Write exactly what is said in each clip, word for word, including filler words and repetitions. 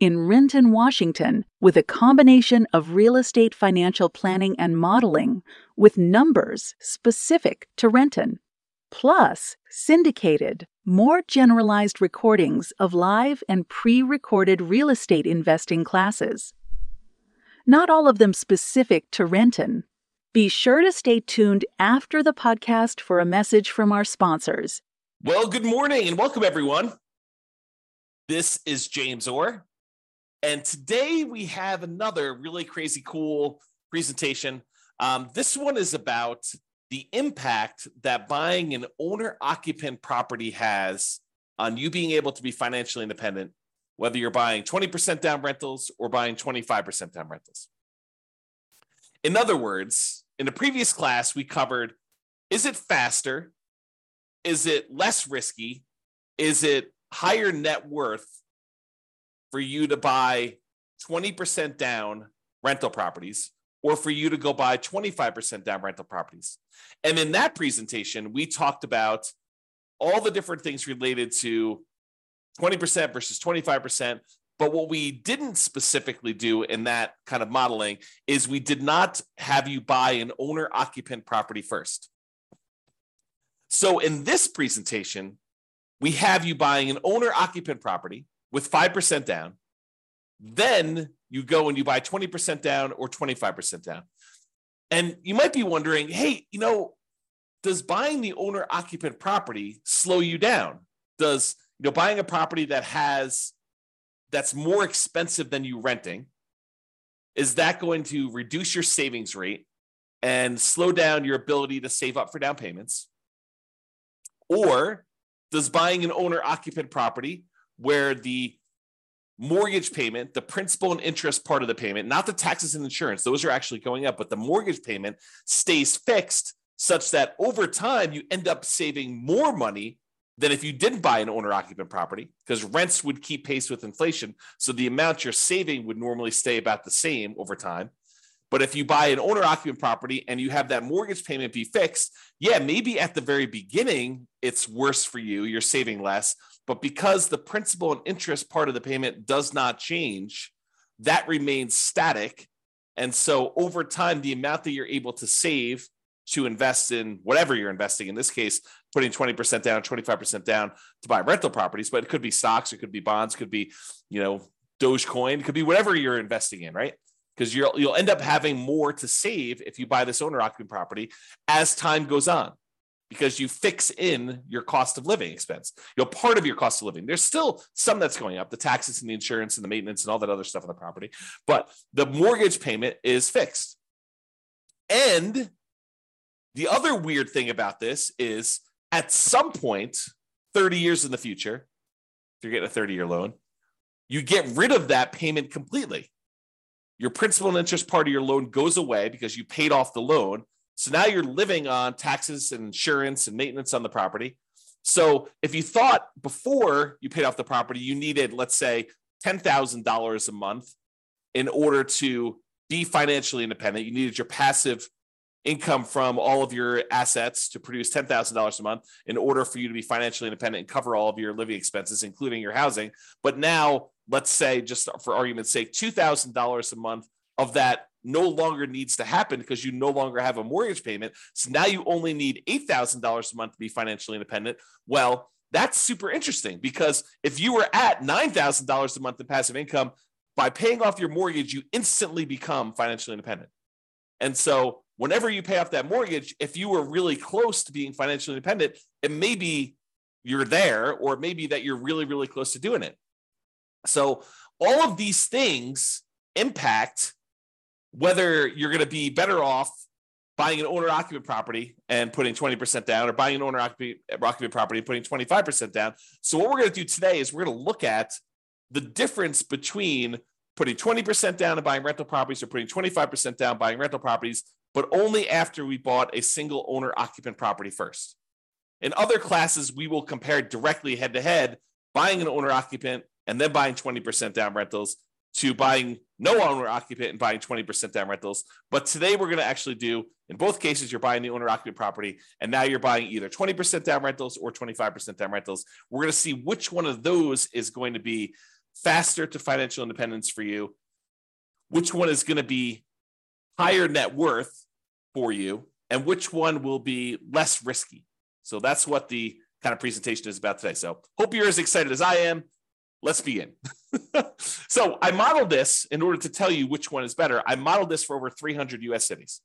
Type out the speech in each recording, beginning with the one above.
in Renton, Washington, with a combination of real estate financial planning and modeling, with numbers specific to Renton, plus syndicated, more generalized recordings of live and pre-recorded real estate investing classes. Not all of them specific to Renton. Be sure to stay tuned after the podcast for a message from our sponsors. Well, good morning and welcome, everyone. This is James Orr. And today we have another really crazy cool presentation. Um, this one is about the impact that buying an owner-occupant property has on you being able to be financially independent, whether you're buying twenty percent down rentals or buying twenty-five percent down rentals. In other words, in the previous class, we covered, is it faster? Is it less risky? Is it higher net worth for you to buy twenty percent down rental properties or for you to go buy twenty-five percent down rental properties? And in that presentation, we talked about all the different things related to twenty percent versus twenty-five percent. But what we didn't specifically do in that kind of modeling is we did not have you buy an owner-occupant property first. So in this presentation, we have you buying an owner-occupant property with five percent down. Then you go and you buy twenty percent down or twenty-five percent down. And you might be wondering, hey, you know, does buying the owner-occupant property slow you down? Does, you know, buying a property that has, that's more expensive than you renting, is that going to reduce your savings rate and slow down your ability to save up for down payments? Or does buying an owner-occupant property where the mortgage payment, the principal and interest part of the payment, not the taxes and insurance, those are actually going up, but the mortgage payment stays fixed such that over time you end up saving more money than if you didn't buy an owner-occupant property, because rents would keep pace with inflation. So the amount you're saving would normally stay about the same over time. But if you buy an owner-occupant property and you have that mortgage payment be fixed, yeah, maybe at the very beginning, it's worse for you, you're saving less. But because the principal and interest part of the payment does not change, that remains static. And so over time, the amount that you're able to save to invest in whatever you're investing, in this case, putting twenty percent down, twenty-five percent down to buy rental properties, but it could be stocks, it could be bonds, it could be, you know, Dogecoin, it could be whatever you're investing in, right? Because you'll you'll end up having more to save if you buy this owner-occupant property as time goes on, because you fix in your cost of living expense. You're part of your cost of living. There's still some that's going up, the taxes and the insurance and the maintenance and all that other stuff on the property, but the mortgage payment is fixed. And the other weird thing about this is at some point, thirty years in the future, if you're getting a thirty-year loan, you get rid of that payment completely. Your principal and interest part of your loan goes away because you paid off the loan. So now you're living on taxes and insurance and maintenance on the property. So if you thought before you paid off the property, you needed, let's say, ten thousand dollars a month in order to be financially independent, you needed your passive income from all of your assets to produce ten thousand dollars a month in order for you to be financially independent and cover all of your living expenses, including your housing. But now, let's say, just for argument's sake, two thousand dollars a month of that no longer needs to happen because you no longer have a mortgage payment. So now you only need eight thousand dollars a month to be financially independent. Well, that's super interesting, because if you were at nine thousand dollars a month in passive income, by paying off your mortgage, you instantly become financially independent. And so whenever you pay off that mortgage, if you were really close to being financially independent, it may be you're there, or it may be that you're really, really close to doing it. So all of these things impact whether you're going to be better off buying an owner-occupant property and putting twenty percent down, or buying an owner-occupant property and putting twenty-five percent down. So what we're going to do today is we're going to look at the difference between putting twenty percent down and buying rental properties or putting twenty-five percent down buying rental properties, but only after we bought a single owner occupant property first. In other classes, we will compare directly head to head, buying an owner occupant and then buying twenty percent down rentals to buying no owner occupant and buying twenty percent down rentals. But today we're going to actually do, in both cases, you're buying the owner occupant property and now you're buying either twenty percent down rentals or twenty-five percent down rentals. We're going to see which one of those is going to be faster to financial independence for you, which one is going to be higher net worth for you, and which one will be less risky. So that's what the kind of presentation is about today. So hope you're as excited as I am. Let's begin. So I modeled this in order to tell you which one is better. I modeled this for over three hundred U S cities.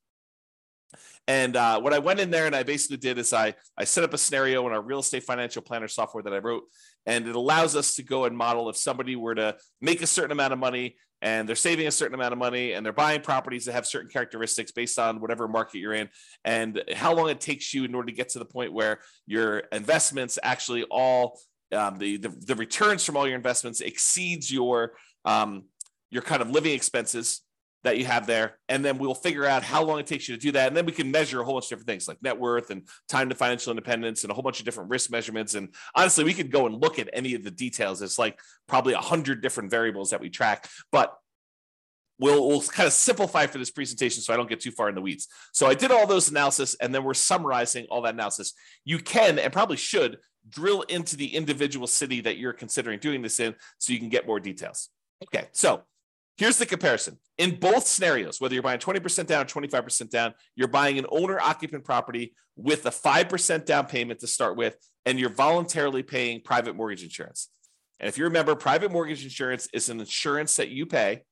And uh, what I went in there and I basically did is I, I set up a scenario in our real estate financial planner software that I wrote, and it allows us to go and model if somebody were to make a certain amount of money and they're saving a certain amount of money and they're buying properties that have certain characteristics based on whatever market you're in and how long it takes you in order to get to the point where your investments actually all, um, the, the, the returns from all your investments exceeds your, um, your kind of living expenses that you have there. And then we'll figure out how long it takes you to do that. And then we can measure a whole bunch of different things like net worth and time to financial independence and a whole bunch of different risk measurements. And honestly, we could go and look at any of the details. It's like probably a hundred different variables that we track, but we'll, we'll kind of simplify for this presentation so I don't get too far in the weeds. So I did all those analysis and then we're summarizing all that analysis. You can, and probably should, drill into the individual city that you're considering doing this in so you can get more details. Okay, so here's the comparison. In both scenarios, whether you're buying twenty percent down or twenty-five percent down, you're buying an owner-occupant property with a five percent down payment to start with, and you're voluntarily paying private mortgage insurance. And if you remember, private mortgage insurance is an insurance that you pay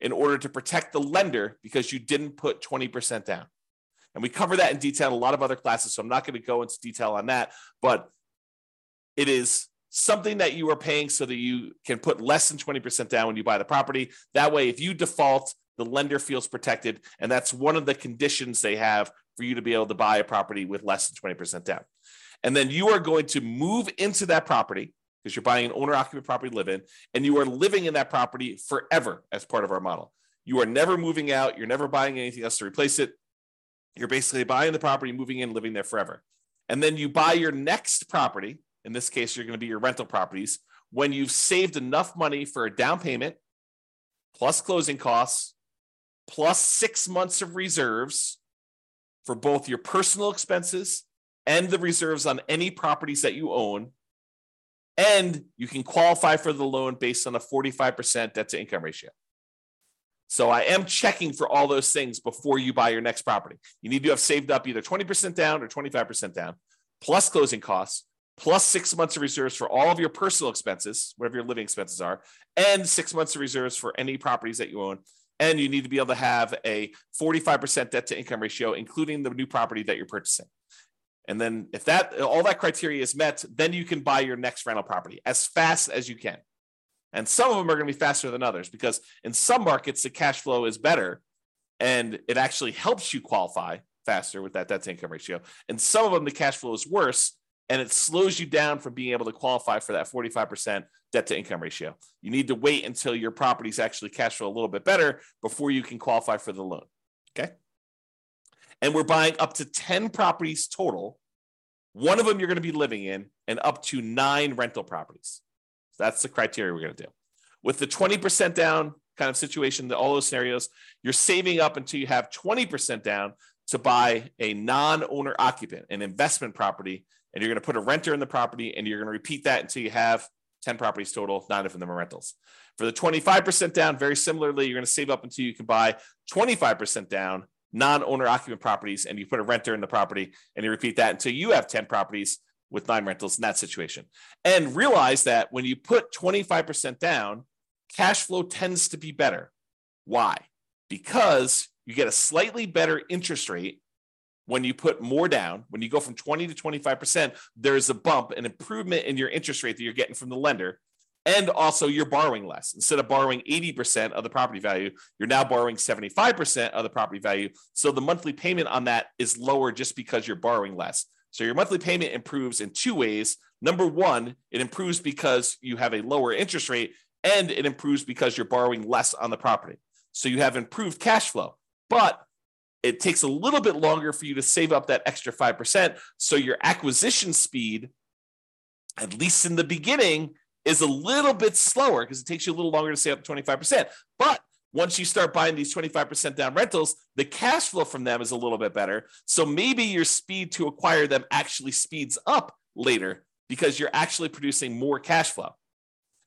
in order to protect the lender because you didn't put twenty percent down. And we cover that in detail in a lot of other classes, so I'm not going to go into detail on that, but it is something that you are paying so that you can put less than twenty percent down when you buy the property. That way, if you default, the lender feels protected. And that's one of the conditions they have for you to be able to buy a property with less than twenty percent down. And then you are going to move into that property because you're buying an owner-occupant property to live in, and you are living in that property forever as part of our model. You are never moving out. You're never buying anything else to replace it. You're basically buying the property, moving in, living there forever. And then you buy your next property. In this case, you're going to be your rental properties when you've saved enough money for a down payment, plus closing costs, plus six months of reserves for both your personal expenses and the reserves on any properties that you own. And you can qualify for the loan based on a forty-five percent debt to income ratio. So I am checking for all those things before you buy your next property. You need to have saved up either twenty percent down or twenty-five percent down, plus closing costs, plus six months of reserves for all of your personal expenses, whatever your living expenses are, and six months of reserves for any properties that you own. And you need to be able to have a forty-five percent debt to income ratio, including the new property that you're purchasing. And then if that all that criteria is met, then you can buy your next rental property as fast as you can. And some of them are going to be faster than others because in some markets, the cash flow is better and it actually helps you qualify faster with that debt to income ratio. And some of them, the cash flow is worse and it slows you down from being able to qualify for that forty-five percent debt to income ratio. You need to wait until your properties actually cash flow a little bit better before you can qualify for the loan, okay? And we're buying up to ten properties total. One of them you're going to be living in and up to nine rental properties. So that's the criteria we're going to do. With the twenty percent down kind of situation, all those scenarios, you're saving up until you have twenty percent down to buy a non-owner occupant, an investment property, and you're going to put a renter in the property and you're going to repeat that until you have ten properties total, nine of them are rentals. For the twenty-five percent down, very similarly, you're going to save up until you can buy twenty-five percent down non-owner occupant properties and you put a renter in the property and you repeat that until you have ten properties with nine rentals in that situation. And realize that when you put twenty-five percent down, cash flow tends to be better. Why? Because you get a slightly better interest rate when you put more down. When you go from twenty to twenty-five percent, there's a bump, an improvement in your interest rate that you're getting from the lender. And also you're borrowing less. Instead of borrowing eighty percent of the property value, you're now borrowing seventy-five percent of the property value. So the monthly payment on that is lower just because you're borrowing less. So your monthly payment improves in two ways. Number one, it improves because you have a lower interest rate and it improves because you're borrowing less on the property. So you have improved cash flow, but it takes a little bit longer for you to save up that extra five percent. So your acquisition speed, at least in the beginning, is a little bit slower because it takes you a little longer to save up twenty-five percent. But once you start buying these twenty-five percent down rentals, the cash flow from them is a little bit better. So maybe your speed to acquire them actually speeds up later because you're actually producing more cash flow.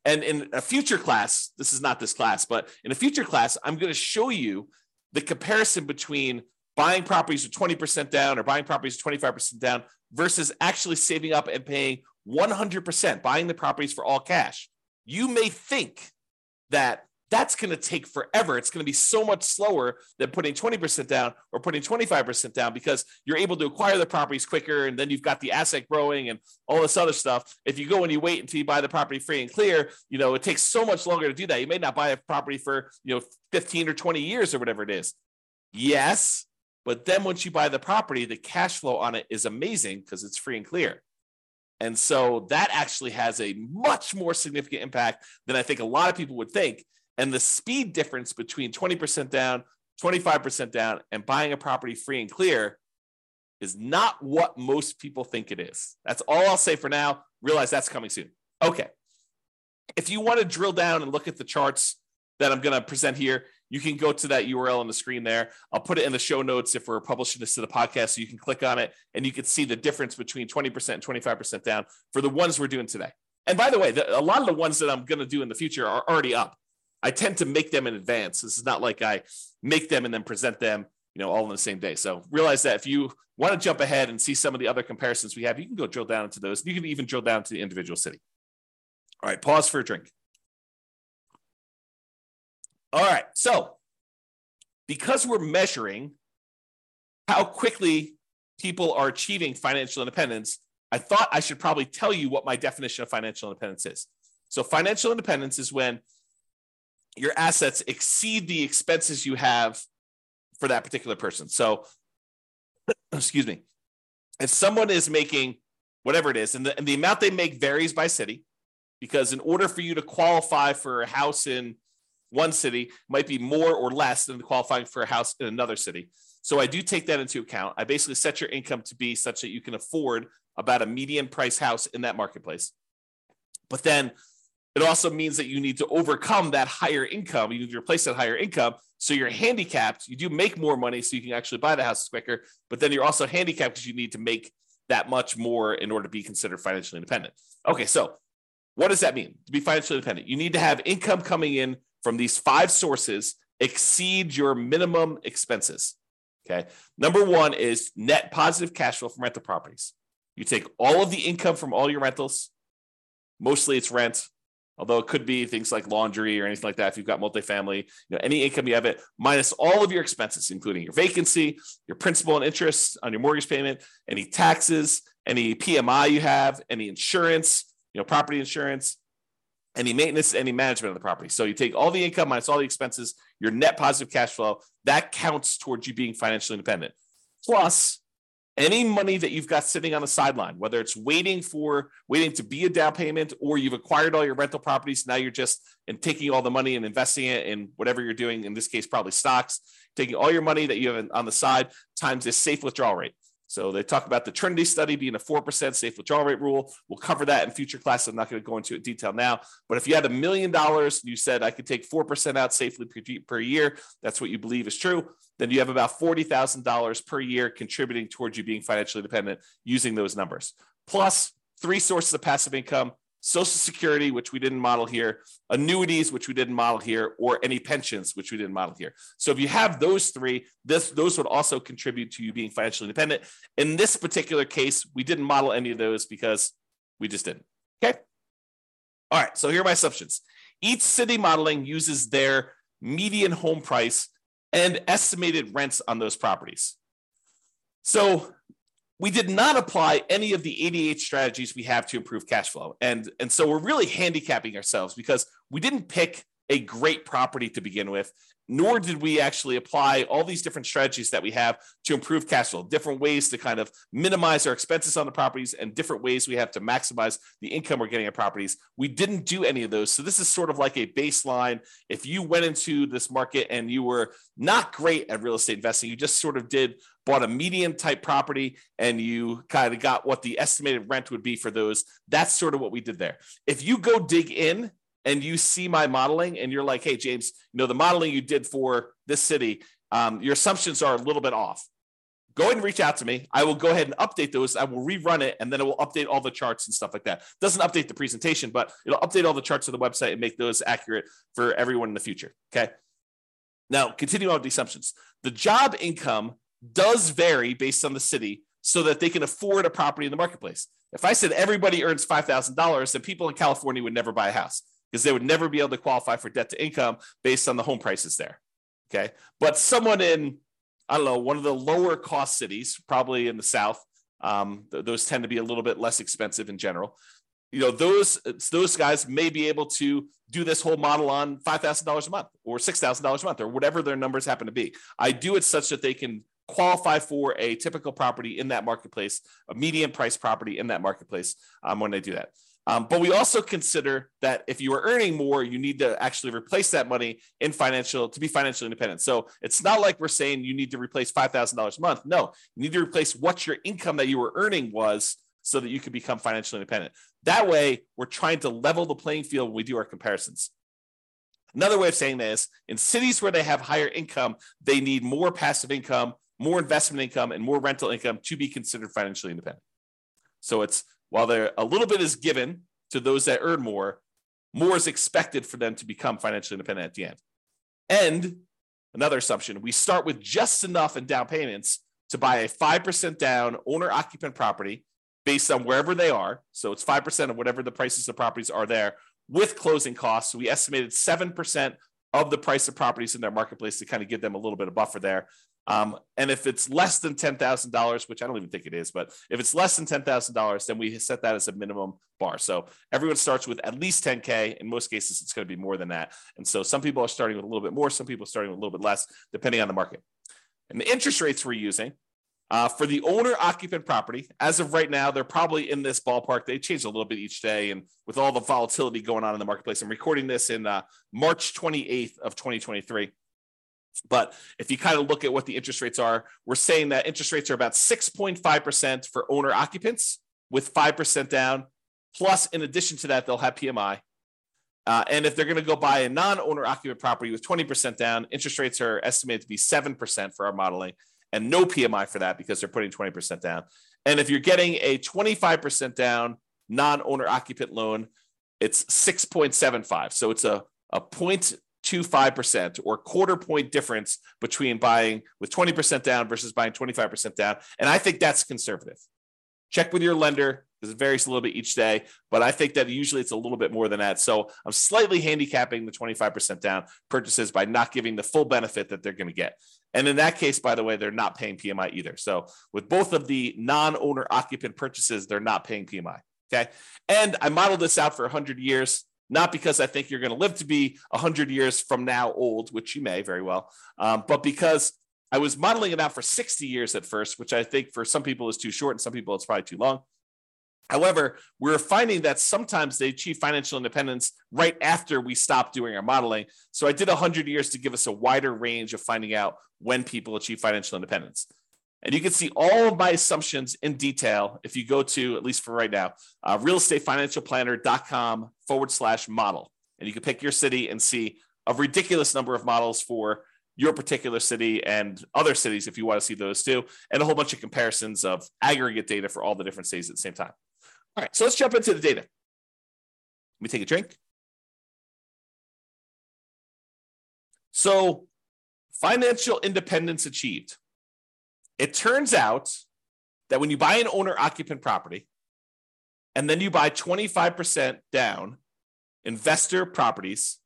And in a future class, this is not this class, but in a future class, I'm going to show you the comparison between buying properties with twenty percent down or buying properties with twenty-five percent down versus actually saving up and paying one hundred percent, buying the properties for all cash. You may think that that's going to take forever. It's going to be so much slower than putting twenty percent down or putting twenty-five percent down because you're able to acquire the properties quicker and then you've got the asset growing and all this other stuff. If you go and you wait until you buy the property free and clear, you know, it takes so much longer to do that. You may not buy a property for, you know, fifteen or twenty years or whatever it is. Yes, but then once you buy the property, the cash flow on it is amazing because it's free and clear. And so that actually has a much more significant impact than I think a lot of people would think. And the speed difference between twenty percent down, twenty-five percent down, and buying a property free and clear is not what most people think it is. That's all I'll say for now. Realize that's coming soon. Okay. If you want to drill down and look at the charts that I'm going to present here, you can go to that U R L on the screen there. I'll put it in the show notes if we're publishing this to the podcast, so you can click on it and you can see the difference between twenty percent and twenty-five percent down for the ones we're doing today. And by the way, the, a lot of the ones that I'm going to do in the future are already up. I tend to make them in advance. This is not like I make them and then present them, you know, all on the same day. So realize that if you want to jump ahead and see some of the other comparisons we have, you can go drill down into those. You can even drill down to the individual city. All right, pause for a drink. All right, so because we're measuring how quickly people are achieving financial independence, I thought I should probably tell you what my definition of financial independence is. So financial independence is when your assets exceed the expenses you have for that particular person. So, excuse me, if someone is making whatever it is, and the, and the amount they make varies by city, because in order for you to qualify for a house in one city might be more or less than qualifying for a house in another city. So I do take that into account. I basically set your income to be such that you can afford about a median price house in that marketplace. But then it also means that you need to overcome that higher income. You need to replace that higher income. So you're handicapped. You do make more money so you can actually buy the houses quicker, but then you're also handicapped because you need to make that much more in order to be considered financially independent. Okay, so what does that mean to be financially independent? You need to have income coming in from these five sources exceed your minimum expenses, okay? Number one is net positive cash flow from rental properties. You take all of the income from all your rentals, mostly it's rent, although it could be things like laundry or anything like that. If you've got multifamily, you know, any income you have it, minus all of your expenses, including your vacancy, your principal and interest on your mortgage payment, any taxes, any P M I you have, any insurance, you know, property insurance, any maintenance, any management of the property. So you take all the income minus all the expenses, your net positive cash flow, that counts towards you being financially independent. Plus, any money that you've got sitting on the sideline, whether it's waiting for waiting to be a down payment or you've acquired all your rental properties, now you're just and taking all the money and investing it in whatever you're doing, in this case, probably stocks, taking all your money that you have on the side times this safe withdrawal rate. So they talk about the Trinity study being a four percent safe withdrawal rate rule. We'll cover that in future classes. I'm not going to go into it in detail now, but if you had a million dollars, you said I could take four percent out safely per, per year. That's what you believe is true. Then you have about forty thousand dollars per year contributing towards you being financially independent using those numbers. Plus three sources of passive income, Social Security, which we didn't model here, annuities, which we didn't model here, or any pensions, which we didn't model here. So if you have those three, this, those would also contribute to you being financially independent. In this particular case, we didn't model any of those because we just didn't, okay? All right, so here are my assumptions. Each city modeling uses their median home price and estimated rents on those properties. So we did not apply any of the eighty-eight strategies we have to improve cash flow. And, and so we're really handicapping ourselves because we didn't pick a great property to begin with, nor did we actually apply all these different strategies that we have to improve cash flow, different ways to kind of minimize our expenses on the properties and different ways we have to maximize the income we're getting at properties. We didn't do any of those. So this is sort of like a baseline. If you went into this market and you were not great at real estate investing, you just sort of did bought a medium type property and you kind of got what the estimated rent would be for those. That's sort of what we did there. If you go dig in and you see my modeling and you're like, hey, James, you know, the modeling you did for this city, um, your assumptions are a little bit off. Go ahead and reach out to me. I will go ahead and update those. I will rerun it, and then it will update all the charts and stuff like that. Doesn't update the presentation, but it'll update all the charts on the website and make those accurate for everyone in the future, okay? Now, continue on with the assumptions. The job income does vary based on the city so that they can afford a property in the marketplace. If I said everybody earns five thousand dollars, then people in California would never buy a house, because they would never be able to qualify for debt to income based on the home prices there, okay? But someone in, I don't know, one of the lower cost cities, probably in the South, um, th- those tend to be a little bit less expensive in general. You know, those, those guys may be able to do this whole model on five thousand dollars a month or six thousand dollars a month or whatever their numbers happen to be. I do it such that they can qualify for a typical property in that marketplace, a median price property in that marketplace um, when they do that. Um, but we also consider that if you are earning more, you need to actually replace that money in financial to be financially independent. So it's not like we're saying you need to replace five thousand dollars a month. No, you need to replace what your income that you were earning was so that you could become financially independent. That way, we're trying to level the playing field when we do our comparisons. Another way of saying that is in cities where they have higher income, they need more passive income, more investment income, and more rental income to be considered financially independent. So it's While there a little bit is given to those that earn more, more is expected for them to become financially independent at the end. And another assumption, we start with just enough in down payments to buy a five percent down owner-occupant property based on wherever they are. So it's five percent of whatever the prices of properties are there with closing costs. So we estimated seven percent of the price of properties in their marketplace to kind of give them a little bit of buffer there. Um, and if it's less than ten thousand dollars, which I don't even think it is, but if it's less than ten thousand dollars, then we set that as a minimum bar. So everyone starts with at least ten K. In most cases, it's going to be more than that. And so some people are starting with a little bit more. Some people are starting with a little bit less, depending on the market. And the interest rates we're using uh, for the owner-occupant property, as of right now, they're probably in this ballpark. They change a little bit each day. And with all the volatility going on in the marketplace, I'm recording this in uh, March twenty-eighth of twenty twenty-three. But if you kind of look at what the interest rates are, we're saying that interest rates are about six point five percent for owner occupants with five percent down. Plus, in addition to that, they'll have P M I. Uh, and if they're going to go buy a non-owner occupant property with twenty percent down, interest rates are estimated to be seven percent for our modeling and no P M I for that because they're putting twenty percent down. And if you're getting a twenty-five percent down non-owner occupant loan, it's six point seven five. So it's a, a point. two point five percent or quarter point difference between buying with twenty percent down versus buying twenty-five percent down. And I think that's conservative. Check with your lender because it varies a little bit each day, but I think that usually it's a little bit more than that. So I'm slightly handicapping the twenty-five percent down purchases by not giving the full benefit that they're going to get. And in that case, by the way, they're not paying P M I either. So with both of the non-owner occupant purchases, they're not paying P M I. Okay. And I modeled this out for one hundred years. Not because I think you're going to live to be one hundred years from now old, which you may very well, um, but because I was modeling it out for sixty years at first, which I think for some people is too short and some people it's probably too long. However, we're finding that sometimes they achieve financial independence right after we stop doing our modeling. So I did one hundred years to give us a wider range of finding out when people achieve financial independence. And you can see all of my assumptions in detail if you go to, at least for right now, uh, real estate financial planner dot com forward slash model. And you can pick your city and see a ridiculous number of models for your particular city and other cities if you want to see those too, and a whole bunch of comparisons of aggregate data for all the different cities at the same time. All right, so let's jump into the data. Let me take a drink. So financial independence achieved. It turns out that when you buy an owner-occupant property and then you buy twenty-five percent down investor properties,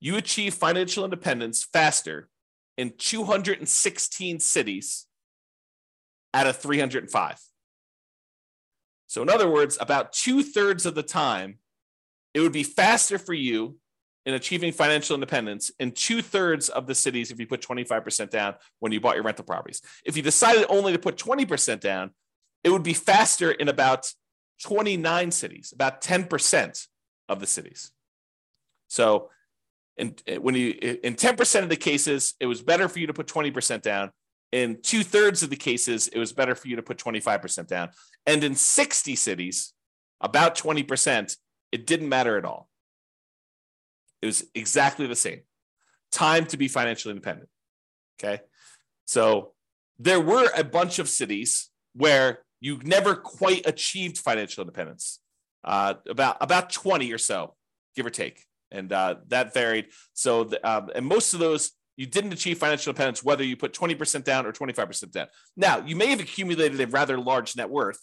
you achieve financial independence faster in two hundred sixteen cities out of three hundred five. So in other words, about two thirds of the time, it would be faster for you in achieving financial independence in two thirds of the cities if you put twenty-five percent down when you bought your rental properties. If you decided only to put twenty percent down, it would be faster in about twenty-nine cities, about ten percent of the cities. So in, when you, in ten percent of the cases, it was better for you to put twenty percent down. In two thirds of the cases, it was better for you to put twenty-five percent down. And in sixty cities, about twenty percent, it didn't matter at all. It was exactly the same. Time to be financially independent, okay? So there were a bunch of cities where you never quite achieved financial independence, uh, about, about twenty or so, give or take. And uh, that varied. So, the, um, and most of those, you didn't achieve financial independence, whether you put twenty percent down or twenty-five percent down. Now, you may have accumulated a rather large net worth,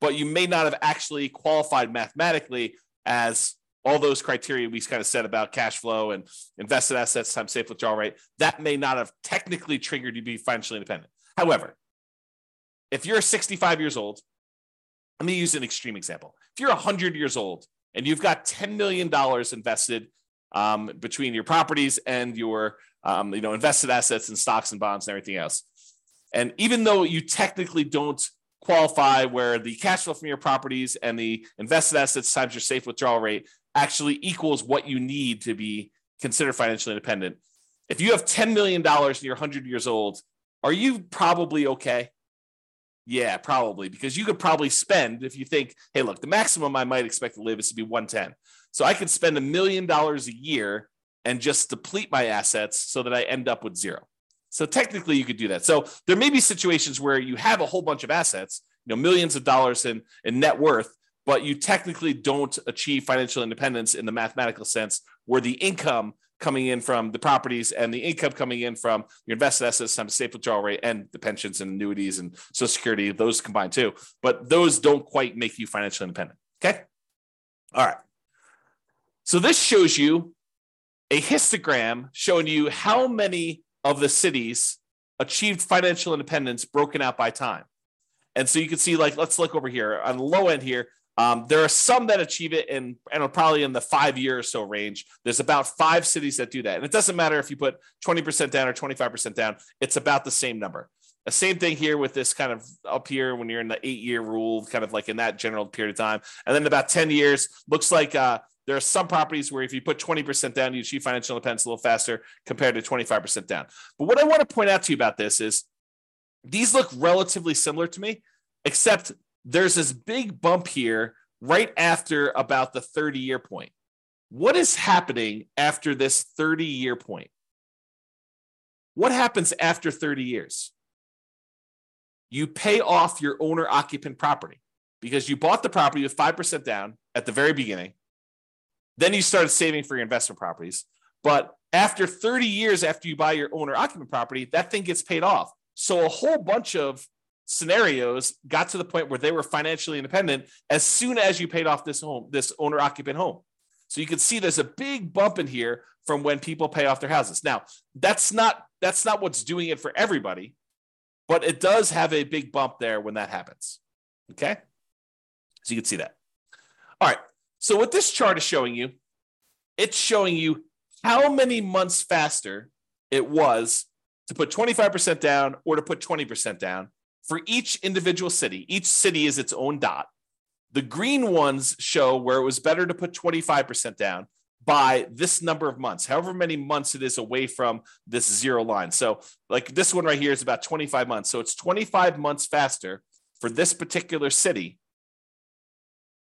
but you may not have actually qualified mathematically as all those criteria we kind of said about cash flow and invested assets times safe withdrawal rate. That may not have technically triggered you to be financially independent. However, if you're sixty-five years old, let me use an extreme example. If you're one hundred years old and you've got ten million dollars invested um, between your properties and your um, you know, invested assets and stocks and bonds and everything else, and even though you technically don't qualify where the cash flow from your properties and the invested assets times your safe withdrawal rate actually equals what you need to be considered financially independent, if you have ten million dollars and you're one hundred years old, are you probably okay? Yeah, probably, because you could probably spend, if you think, hey, look, the maximum I might expect to live is to be one ten. So I could spend a million dollars a year and just deplete my assets so that I end up with zero. So technically you could do that. So there may be situations where you have a whole bunch of assets, you know, millions of dollars in, in net worth, but you technically don't achieve financial independence in the mathematical sense where the income coming in from the properties and the income coming in from your invested assets times safe withdrawal rate and the pensions and annuities and Social Security, those combined too. But those don't quite make you financially independent, okay? All right. So this shows you a histogram showing you how many of the cities achieved financial independence broken out by time. And so you can see, like, let's look over here on the low end here. Um, there are some that achieve it in, and probably in the five year or so range. There's about five cities that do that. And it doesn't matter if you put twenty percent down or twenty-five percent down, it's about the same number. The same thing here with this kind of up here when you're in the eight year rule, kind of like in that general period of time. And then about ten years, looks like uh, there are some properties where if you put twenty percent down, you achieve financial independence a little faster compared to twenty-five percent down. But what I want to point out to you about this is these look relatively similar to me, except there's this big bump here right after about the thirty-year point. What is happening after this thirty-year point? What happens after thirty years? You pay off your owner-occupant property because you bought the property with five percent down at the very beginning. Then you started saving for your investment properties. But after thirty years after you buy your owner-occupant property, that thing gets paid off. So a whole bunch of scenarios got to the point where they were financially independent as soon as you paid off this home, this owner-occupant home. So you can see there's a big bump in here from when people pay off their houses. Now, that's not that's not what's doing it for everybody, but it does have a big bump there when that happens. Okay? So you can see that. All right. So what this chart is showing you, it's showing you how many months faster it was to put twenty-five percent down or to put twenty percent down. For each individual city, each city is its own dot. The green ones show where it was better to put twenty-five percent down by this number of months, however many months it is away from this zero line. So like this one right here is about twenty-five months. So it's twenty-five months faster for this particular city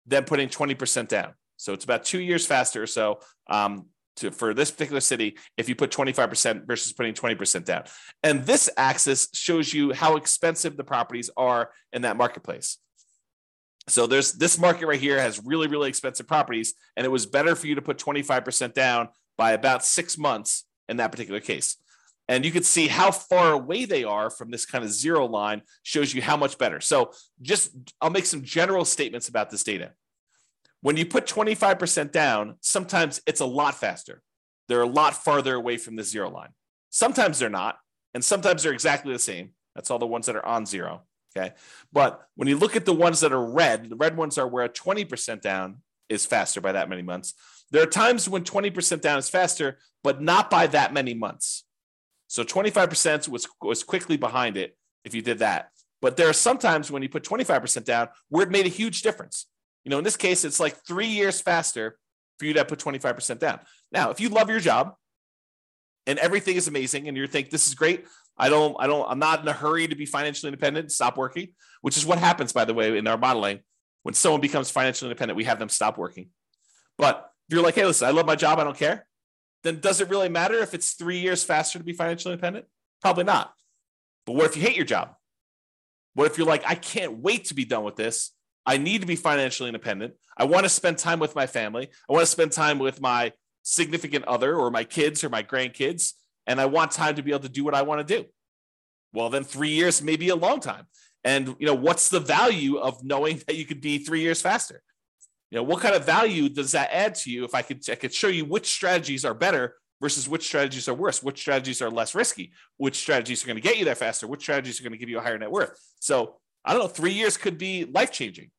than putting twenty percent down. So it's about two years faster or so um, to, for this particular city, if you put twenty-five percent versus putting twenty percent down. And this axis shows you how expensive the properties are in that marketplace. So there's this market right here has really, really expensive properties, and it was better for you to put twenty-five percent down by about six months in that particular case. And you can see how far away they are from this kind of zero line shows you how much better. So just, I'll make some general statements about this data. When you put twenty-five percent down, sometimes it's a lot faster. They're a lot farther away from the zero line. Sometimes they're not, and sometimes they're exactly the same. That's all the ones that are on zero, okay? But when you look at the ones that are red, the red ones are where a twenty percent down is faster by that many months. There are times when twenty percent down is faster, but not by that many months. So twenty-five percent was, was quickly behind it if you did that. But there are sometimes when you put twenty-five percent down where it made a huge difference. You know, in this case, it's like three years faster for you to put twenty-five percent down. Now, if you love your job and everything is amazing and you think this is great, I don't, I don't, I'm not in a hurry to be financially independent, stop working, which is what happens, by the way, in our modeling. When someone becomes financially independent, we have them stop working. But if you're like, hey, listen, I love my job, I don't care, then does it really matter if it's three years faster to be financially independent? Probably not. But what if you hate your job? What if you're like, I can't wait to be done with this. I need to be financially independent. I want to spend time with my family. I want to spend time with my significant other or my kids or my grandkids. And I want time to be able to do what I want to do. Well, then three years may be a long time. And you know, what's the value of knowing that you could be three years faster? You know, what kind of value does that add to you? If I could, I could show you which strategies are better versus which strategies are worse, which strategies are less risky, which strategies are going to get you there faster, which strategies are going to give you a higher net worth. So I don't know, three years could be life-changing.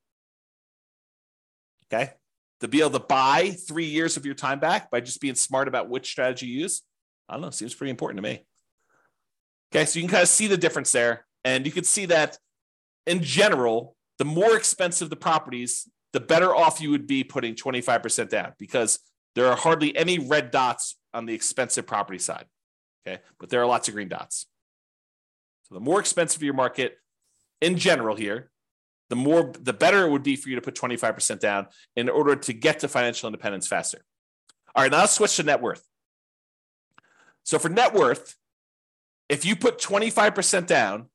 Okay. To be able to buy three years of your time back by just being smart about which strategy you use. I don't know. Seems pretty important to me. Okay. So you can kind of see the difference there. And you can see that in general, the more expensive the properties, the better off you would be putting twenty-five percent down because there are hardly any red dots on the expensive property side. Okay. But there are lots of green dots. So the more expensive your market in general here, the more, the better it would be for you to put twenty-five percent down in order to get to financial independence faster. All right. Now let's switch to net worth. So for net worth, if you put twenty-five percent down,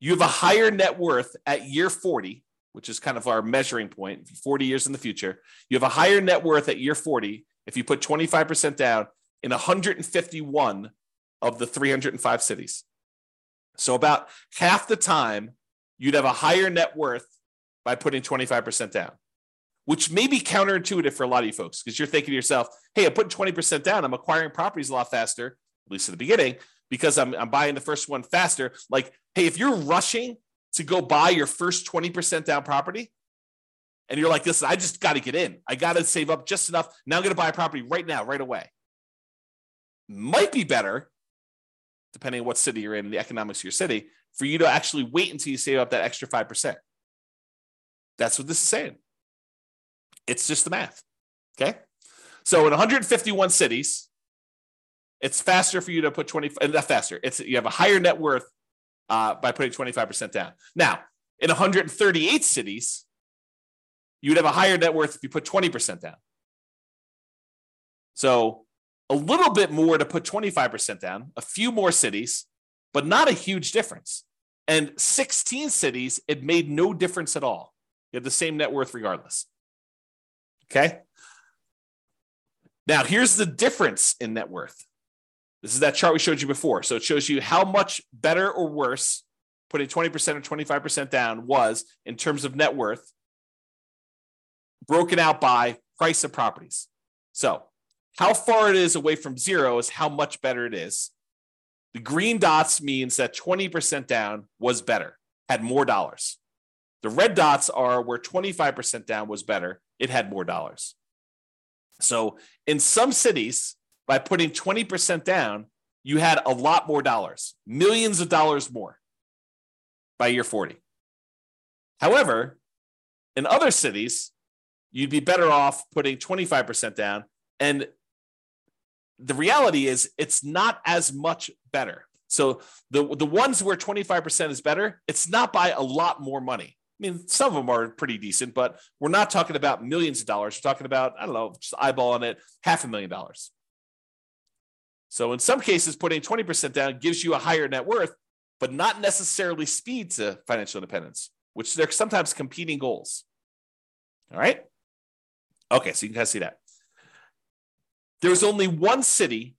you have a higher net worth at year forty, which is kind of our measuring point, forty years in the future. You have a higher net worth at year forty if you put twenty-five percent down in one hundred fifty-one of the three hundred five cities. So about half the time, you'd have a higher net worth by putting twenty-five percent down, which may be counterintuitive for a lot of you folks because you're thinking to yourself, hey, I'm putting twenty percent down. I'm acquiring properties a lot faster, at least at the beginning, because I'm, I'm buying the first one faster. Like, hey, if you're rushing to go buy your first twenty percent down property and you're like, listen, I just got to get in. I got to save up just enough. Now I'm going to buy a property right now, right away. Might be better, depending on what city you're in and the economics of your city, for you to actually wait until you save up that extra five percent. That's what this is saying. It's just the math, okay? So in one hundred fifty-one cities, it's faster for you to put twenty, not faster, it's you have a higher net worth uh, by putting twenty-five percent down. Now, in one hundred thirty-eight cities, you would have a higher net worth if you put twenty percent down. So a little bit more to put twenty-five percent down, a few more cities, but not a huge difference. And sixteen cities, it made no difference at all. You have the same net worth regardless. Okay. Now here's the difference in net worth. This is that chart we showed you before. So it shows you how much better or worse putting twenty percent or twenty-five percent down was in terms of net worth broken out by price of properties. So how far it is away from zero is how much better it is. The green dots means that twenty percent down was better, had more dollars. The red dots are where twenty-five percent down was better. It had more dollars. So in some cities, by putting twenty percent down, you had a lot more dollars, millions of dollars more by year forty. However, in other cities, you'd be better off putting twenty-five percent down. And the reality is it's not as much better. So the, the ones where twenty-five percent is better, it's not by a lot more money. I mean, some of them are pretty decent, but we're not talking about millions of dollars. We're talking about, I don't know, just eyeballing it, half a million dollars. So in some cases, putting twenty percent down gives you a higher net worth, but not necessarily speed to financial independence, which they're sometimes competing goals. All right? Okay, so you can kind of see that. There was only one city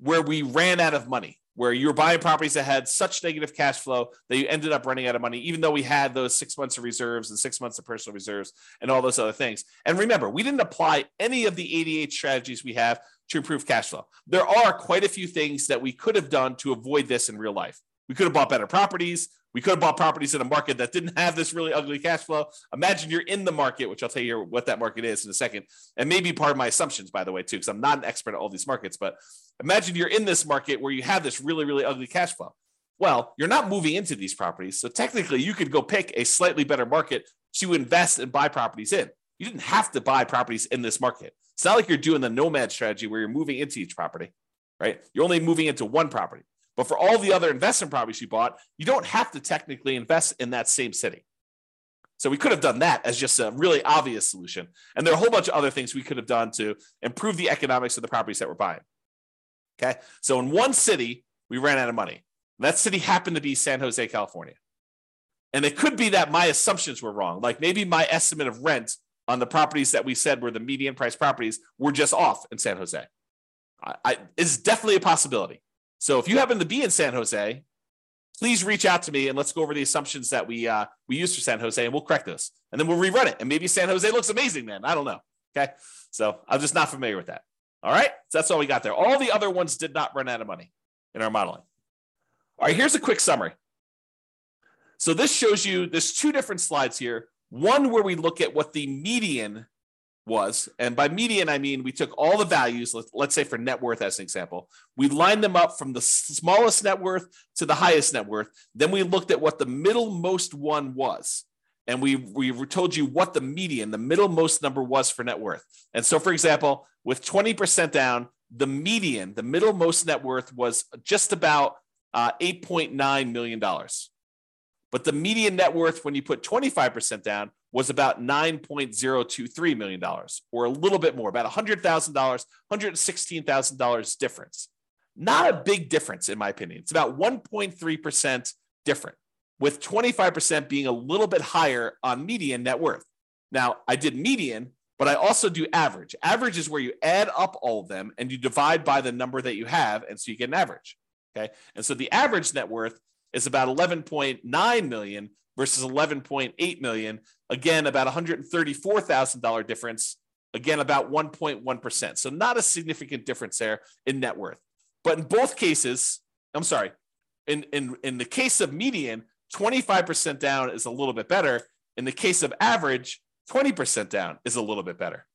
where we ran out of money, where you were buying properties that had such negative cash flow that you ended up running out of money, even though we had those six months of reserves and six months of personal reserves and all those other things. And remember, we didn't apply any of the eighty-eight strategies we have to improve cash flow. There are quite a few things that we could have done to avoid this in real life. We could have bought better properties. We could have bought properties in a market that didn't have this really ugly cash flow. Imagine you're in the market, which I'll tell you what that market is in a second. And maybe part of my assumptions, by the way, too, because I'm not an expert at all these markets. But imagine you're in this market where you have this really, really ugly cash flow. Well, you're not moving into these properties. So technically, you could go pick a slightly better market to invest and buy properties in. You didn't have to buy properties in this market. It's not like you're doing the nomad strategy where you're moving into each property, right? You're only moving into one property. But for all the other investment properties you bought, you don't have to technically invest in that same city. So we could have done that as just a really obvious solution. And there are a whole bunch of other things we could have done to improve the economics of the properties that we're buying. Okay. So in one city, we ran out of money. That city happened to be San Jose, California. And it could be that my assumptions were wrong. Like maybe my estimate of rent on the properties that we said were the median price properties were just off in San Jose. I, I, it's definitely a possibility. So if you happen to be in San Jose, please reach out to me and let's go over the assumptions that we uh, we used for San Jose and we'll correct those. And then we'll rerun it. And maybe San Jose looks amazing then. I don't know. Okay. So I'm just not familiar with that. All right. So that's all we got there. All the other ones did not run out of money in our modeling. All right. Here's a quick summary. So this shows you, there's two different slides here. One where we look at what the median was. And by median, I mean, we took all the values, let's say for net worth as an example, we lined them up from the smallest net worth to the highest net worth. Then we looked at what the middlemost one was. And we, we told you what the median, the middlemost number was for net worth. And so for example, with twenty percent down, the median, the middlemost net worth was just about uh, eight point nine million dollars. But the median net worth when you put twenty-five percent down was about nine point zero two three million dollars, or a little bit more, about one hundred thousand dollars, one hundred sixteen thousand dollars difference. Not a big difference, in my opinion. It's about one point three percent different, with twenty-five percent being a little bit higher on median net worth. Now, I did median, but I also do average. Average is where you add up all of them and you divide by the number that you have, and so you get an average, okay? And so the average net worth is about eleven point nine million dollars versus eleven point eight million dollars. Again, about one hundred thirty-four thousand dollars difference. Again, about one point one percent. So not a significant difference there in net worth. But in both cases, I'm sorry, in, in, in the case of median, twenty-five percent down is a little bit better. In the case of average, twenty percent down is a little bit better.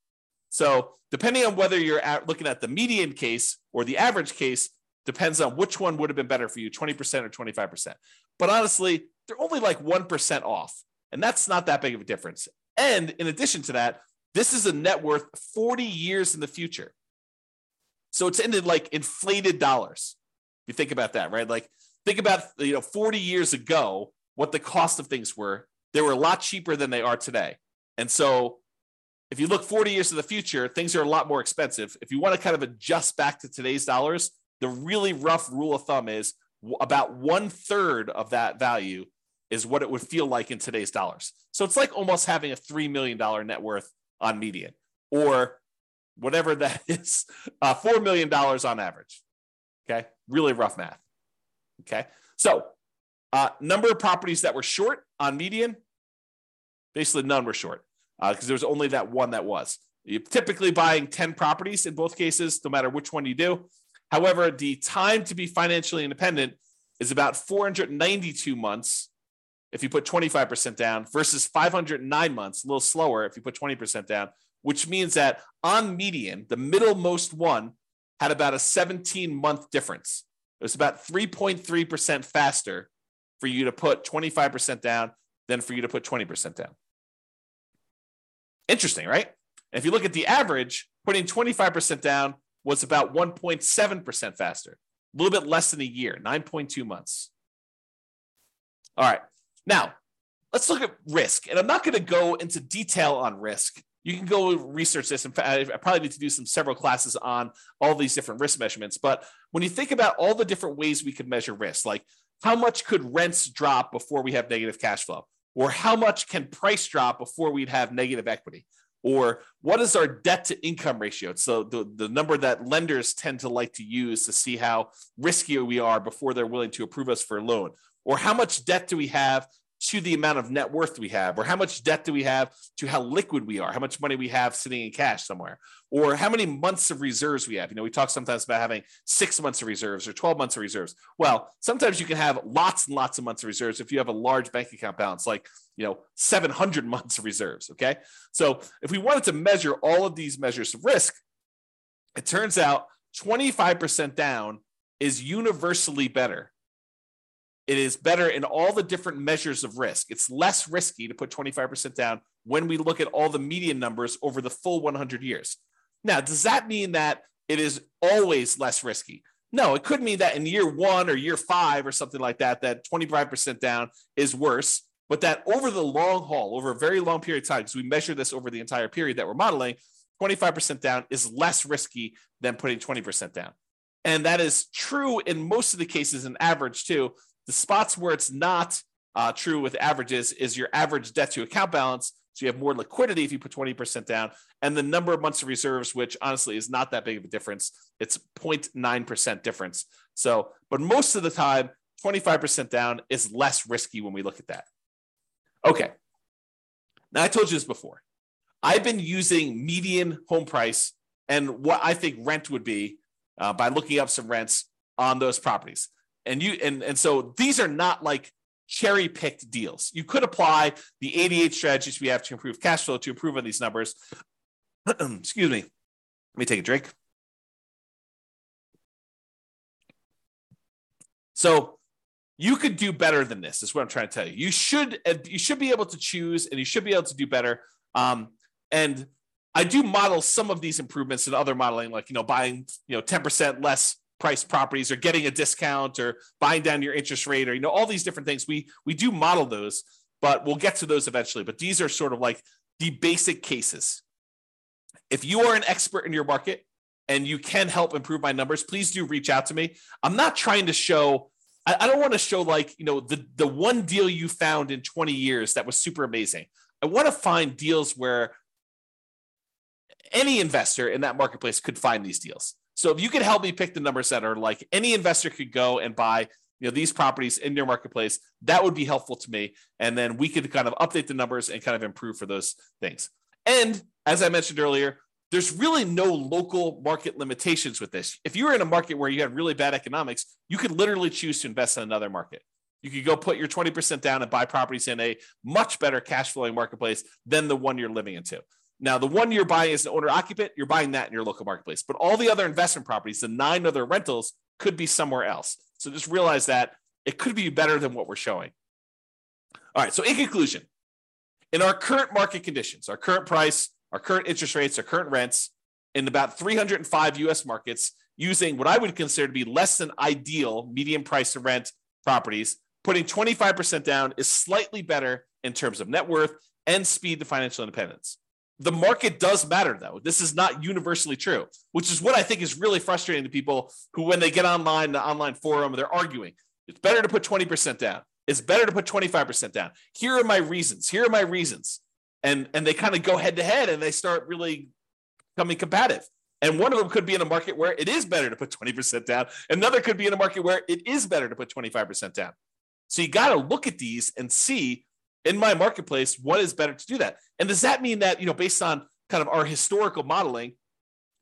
So depending on whether you're at looking at the median case or the average case, depends on which one would have been better for you, twenty percent or twenty-five percent. But honestly, they're only like one percent off. And that's not that big of a difference. And in addition to that, this is a net worth forty years in the future. So it's in like inflated dollars. If you think about that, right? Like think about, you know, forty years ago, what the cost of things were. They were a lot cheaper than they are today. And so if you look forty years in the future, things are a lot more expensive. If you want to kind of adjust back to today's dollars, the really rough rule of thumb is about one third of that value is what it would feel like in today's dollars. So it's like almost having a three million dollars net worth on median, or whatever that is, uh, four million dollars on average. Okay. Really rough math. Okay. So uh, number of properties that were short on median, basically none were short because uh, there was only that one that was. You're typically buying ten properties in both cases, no matter which one you do. However, the time to be financially independent is about four hundred ninety-two months if you put twenty-five percent down versus five hundred nine months, a little slower if you put twenty percent down, which means that on median, the middlemost one had about a seventeen month difference. It was about three point three percent faster for you to put twenty-five percent down than for you to put twenty percent down. Interesting, right? And if you look at the average, putting twenty-five percent down was about one point seven percent faster, a little bit less than a year, nine point two months. All right, now let's look at risk. And I'm not going to go into detail on risk. You can go research this. In fact, I probably need to do some several classes on all these different risk measurements. But when you think about all the different ways we could measure risk, like how much could rents drop before we have negative cash flow? Or how much can price drop before we'd have negative equity? Or what is our debt to income ratio? So the, the number that lenders tend to like to use to see how risky we are before they're willing to approve us for a loan. Or how much debt do we have to the amount of net worth we have, or how much debt do we have to how liquid we are, how much money we have sitting in cash somewhere, or how many months of reserves we have. You know, we talk sometimes about having six months of reserves or twelve months of reserves. Well, sometimes you can have lots and lots of months of reserves if you have a large bank account balance, like, you know, seven hundred months of reserves, okay? So if we wanted to measure all of these measures of risk, it turns out twenty-five percent down is universally better. It is better in all the different measures of risk. It's less risky to put twenty-five percent down when we look at all the median numbers over the full one hundred years. Now, does that mean that it is always less risky? No, it could mean that in year one or year five or something like that, that twenty-five percent down is worse, but that over the long haul, over a very long period of time, because we measure this over the entire period that we're modeling, twenty-five percent down is less risky than putting twenty percent down. And that is true in most of the cases in average too. The spots where it's not uh, true with averages is your average debt to account balance. So you have more liquidity if you put twenty percent down, and the number of months of reserves, which honestly is not that big of a difference. It's zero point nine percent difference. So, but most of the time, twenty-five percent down is less risky when we look at that. Okay. Now, I told you this before. I've been using median home price and what I think rent would be uh, by looking up some rents on those properties. And you and, and so these are not like cherry-picked deals. You could apply the eighty-eight strategies we have to improve cash flow to improve on these numbers. Excuse me. Let me take a drink. So you could do better than this, is what I'm trying to tell you. You should, you should be able to choose, and you should be able to do better. Um, and I do model some of these improvements in other modeling, like, you know, buying, you know, ten percent less price properties, or getting a discount, or buying down your interest rate, or, you know, all these different things. We we do model those, but we'll get to those eventually. But these are sort of like the basic cases. If you are an expert in your market and you can help improve my numbers, please do reach out to me. I'm not trying to show, I, I don't want to show like, you know, the, the one deal you found in twenty years that was super amazing. I want to find deals where any investor in that marketplace could find these deals. So if you could help me pick the numbers that are like any investor could go and buy, you know, these properties in their marketplace, that would be helpful to me. And then we could kind of update the numbers and kind of improve for those things. And as I mentioned earlier, there's really no local market limitations with this. If you were in a market where you had really bad economics, you could literally choose to invest in another market. You could go put your twenty percent down and buy properties in a much better cash flowing marketplace than the one you're living into. Now, the one you're buying as an owner-occupant, you're buying that in your local marketplace. But all the other investment properties, the nine other rentals, could be somewhere else. So just realize that it could be better than what we're showing. All right, so in conclusion, in our current market conditions, our current price, our current interest rates, our current rents, in about three hundred five U S markets, using what I would consider to be less than ideal median price to rent properties, putting twenty-five percent down is slightly better in terms of net worth and speed to financial independence. The market does matter, though. This is not universally true, which is what I think is really frustrating to people who, when they get online, the online forum, they're arguing. It's better to put twenty percent down. It's better to put twenty-five percent down. Here are my reasons. Here are my reasons. And, and they kind of go head to head and they start really becoming combative. And one of them could be in a market where it is better to put twenty percent down. Another could be in a market where it is better to put twenty-five percent down. So you got to look at these and see, in my marketplace, what is better to do that? And does that mean that, you know, based on kind of our historical modeling,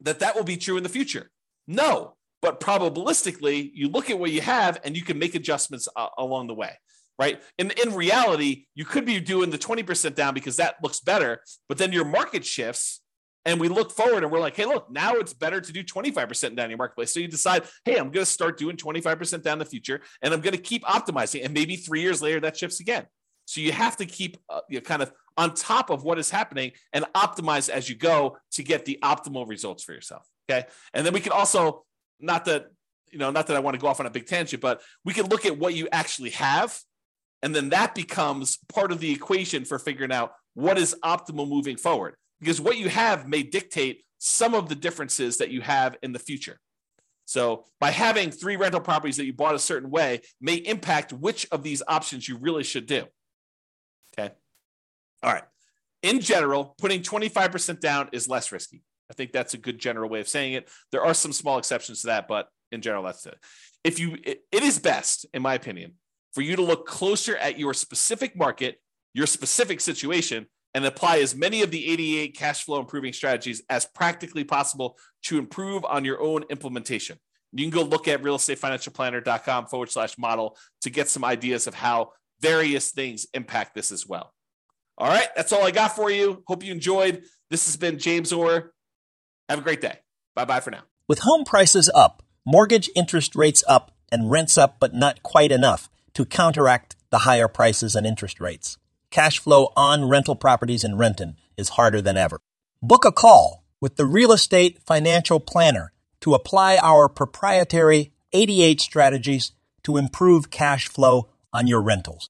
that that will be true in the future? No, but probabilistically, you look at what you have and you can make adjustments uh, along the way, right? And in reality, you could be doing the twenty percent down because that looks better, but then your market shifts and we look forward and we're like, hey, look, now it's better to do twenty-five percent down in your marketplace. So you decide, hey, I'm going to start doing twenty-five percent down in the future and I'm going to keep optimizing. And maybe three years later, that shifts again. So you have to keep uh, you know, kind of on top of what is happening and optimize as you go to get the optimal results for yourself, okay? And then we can also, not that, you know, not that I want to go off on a big tangent, but we can look at what you actually have, and then that becomes part of the equation for figuring out what is optimal moving forward, because what you have may dictate some of the differences that you have in the future. So by having three rental properties that you bought a certain way may impact which of these options you really should do. Okay. All right. In general, putting twenty-five percent down is less risky. I think that's a good general way of saying it. There are some small exceptions to that, but in general, that's it. If you, it, it is best, in my opinion, for you to look closer at your specific market, your specific situation, and apply as many of the eighty-eight cash flow improving strategies as practically possible to improve on your own implementation. You can go look at real estate financial planner dot com forward slash model to get some ideas of how various things impact this as well. All right, that's all I got for you. Hope you enjoyed. This has been James Orr. Have a great day. Bye-bye for now. With home prices up, mortgage interest rates up, and rents up, but not quite enough to counteract the higher prices and interest rates, cash flow on rental properties in Renton is harder than ever. Book a call with the Real Estate Financial Planner to apply our proprietary eighty-eight strategies to improve cash flow on your rentals.